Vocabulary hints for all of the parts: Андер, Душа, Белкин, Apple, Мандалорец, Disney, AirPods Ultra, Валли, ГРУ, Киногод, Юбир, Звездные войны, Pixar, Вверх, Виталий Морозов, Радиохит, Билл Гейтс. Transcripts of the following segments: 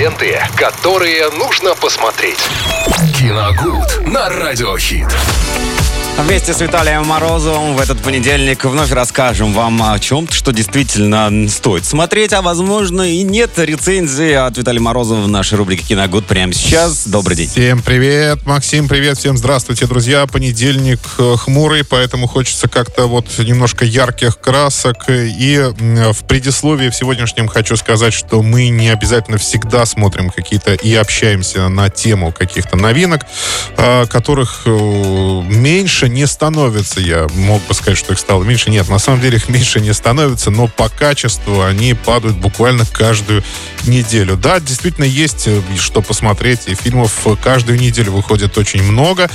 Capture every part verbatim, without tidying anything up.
ленты, которые нужно посмотреть. Киногод на Радиохит. Вместе с Виталием Морозовым в этот понедельник вновь расскажем вам о чем-то, что действительно стоит смотреть, а возможно и нет. Рецензии от Виталия Морозова в нашей рубрике «Киногод» прямо сейчас. Добрый день. Всем привет, Максим, привет, всем здравствуйте, друзья. Понедельник хмурый, поэтому хочется как-то вот немножко ярких красок. И в предисловии в сегодняшнем хочу сказать, что мы не обязательно всегда смотрим какие-то и общаемся на тему каких-то новинок, которых меньше не становится. Я мог бы сказать, что их стало меньше. Нет, на самом деле их меньше не становится, но по качеству они падают буквально каждую неделю. Да, действительно есть что посмотреть, и фильмов каждую неделю выходит очень много,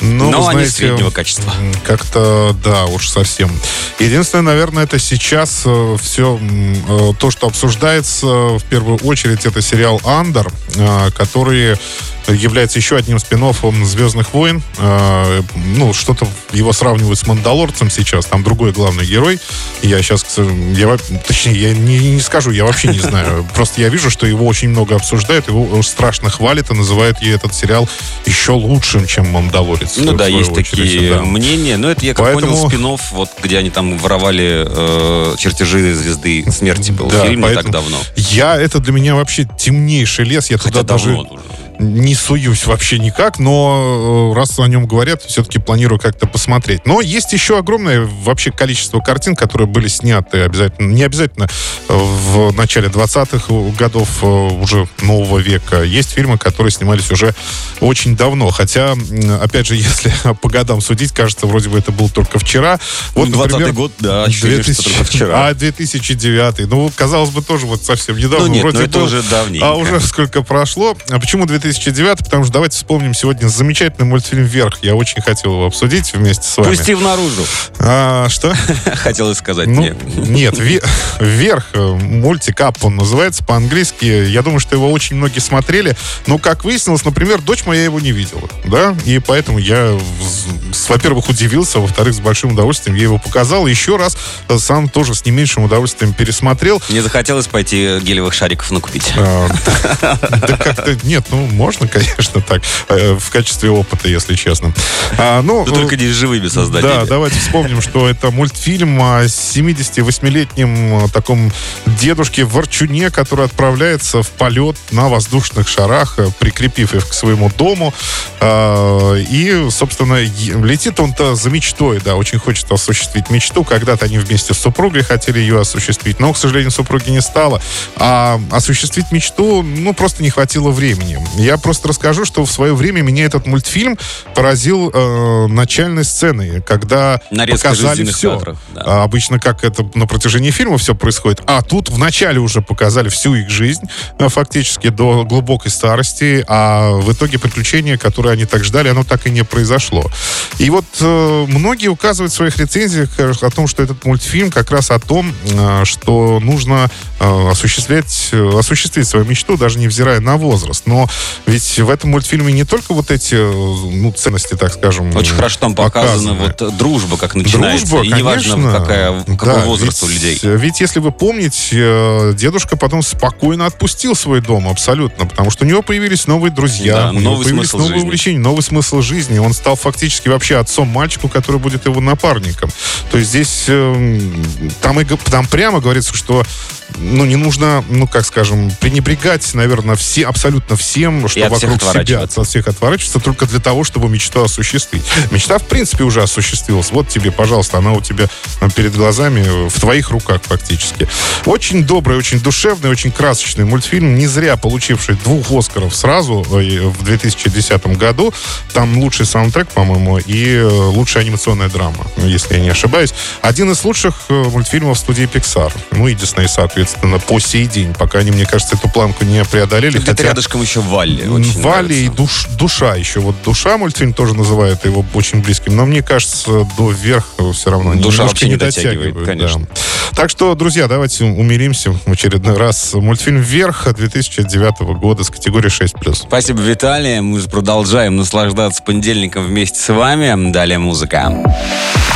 но, но вы, знаете, они среднего качества. Как-то, да, уж совсем. Единственное, наверное, это сейчас все то, что обсуждается, в первую очередь, это сериал «Андер», который является еще одним спин-оффом «Звездных войн». Ну, что-то его сравнивают с «Мандалорцем» сейчас. Там другой главный герой. Я сейчас, я, точнее, я не, не скажу, я вообще не знаю. Просто я вижу, что его очень много обсуждают, его страшно хвалят и называют ей этот сериал еще лучшим, чем «Мандалорец». Ну да, есть очередь, такие да. мнения. Но это, я как поэтому... понял, спин-офф, вот, где они там воровали э, чертежи «Звезды смерти». Был да, фильм не так давно. Я, это для меня вообще темнейший лес. Я Хотя туда даже... Уже. Не суюсь вообще никак, но раз о нем говорят, все-таки планирую как-то посмотреть. Но есть еще огромное вообще количество картин, которые были сняты обязательно, не обязательно в начале двадцатых годов уже нового века. Есть фильмы, которые снимались уже очень давно. Хотя, опять же, если по годам судить, кажется, вроде бы это было только вчера. Вот, ну, двадцатый год, да, две тысячи... только вчера. А две тысячи девятый. Ну, казалось бы, тоже вот совсем недавно. Ну, нет, вроде но это был... уже давненько. А уже сколько прошло. А почему две тысячи девятый? две тысячи девятый, потому что давайте вспомним сегодня замечательный мультфильм «Вверх». Я очень хотел его обсудить вместе с вами. Пусти в наружу. А, что? Хотелось сказать. Ну, нет. Нет, «Вверх», мультикап он называется по-английски. Я думаю, что его очень многие смотрели. Но, как выяснилось, например, дочь моя его не видела. Да? И поэтому я, во-первых, удивился, во-вторых, с большим удовольствием я его показал. Еще раз сам тоже с не меньшим удовольствием пересмотрел. Мне захотелось пойти гелевых шариков накупить. Да как-то нет, ну, можно, конечно, так, в качестве опыта, если честно. А, ну, но только не живыми создателями. Да, давайте вспомним, что это мультфильм о семидесятивосьмилетнем таком дедушке-ворчуне, который отправляется в полет на воздушных шарах, прикрепив их к своему дому. А, и, собственно, летит он-то за мечтой, да, очень хочет осуществить мечту. Когда-то они вместе с супругой хотели ее осуществить, но, к сожалению, супруги не стало. А осуществить мечту, ну, просто не хватило времени. Я просто расскажу, что в свое время меня этот мультфильм поразил э, начальной сценой, когда нарезка показали все. Кадров, да. а, обычно как это на протяжении фильма все происходит. А тут вначале уже показали всю их жизнь, а, фактически до глубокой старости, а в итоге приключение, которое они так ждали, оно так и не произошло. И вот э, многие указывают в своих рецензиях о том, что этот мультфильм как раз о том, э, что нужно э, осуществлять, э, осуществить свою мечту, даже невзирая на возраст. Но ведь в этом мультфильме не только вот эти, ну, ценности, так скажем, очень хорошо там показана вот дружба, как начинается. Дружба, и конечно, неважно, какая, какой да, возраст ведь, у людей. Ведь, если вы помните, дедушка потом спокойно отпустил свой дом абсолютно, потому что у него появились новые друзья, да, у него появились новые жизни. увлечения, новый смысл жизни. Он стал фактически вообще отцом мальчику, который будет его напарником. То есть здесь там, и, там прямо говорится, что ну, не нужно, ну, как скажем, пренебрегать, наверное, все, абсолютно всем, что вокруг себя, от всех отворачиваться, только для того, чтобы мечту осуществить. Мечта, в принципе, уже осуществилась. Вот тебе, пожалуйста, она у тебя перед глазами, в твоих руках фактически. Очень добрый, очень душевный, очень красочный мультфильм, не зря получивший двух «Оскаров» сразу в две тысячи десятом году. Там лучший саундтрек, по-моему, и лучшая анимационная драма, если я не ошибаюсь. Один из лучших мультфильмов студии Pixar. Ну и Disney, соответственно. Соответственно, по сей день, пока они, мне кажется, эту планку не преодолели. Где-то хотя... рядышком еще Валли. Валли и душ, Душа еще. Вот «Душа» мультфильм тоже называют его очень близким, но мне кажется, до «Вверха» все равно «Душа» вообще не дотягивает, дотягивает конечно. Да. Так что, друзья, давайте умиримся в очередной раз. Мультфильм «Вверх» две тысячи девятого года с категории шесть плюс. Спасибо, Виталий. Мы продолжаем наслаждаться понедельником вместе с вами. Далее музыка.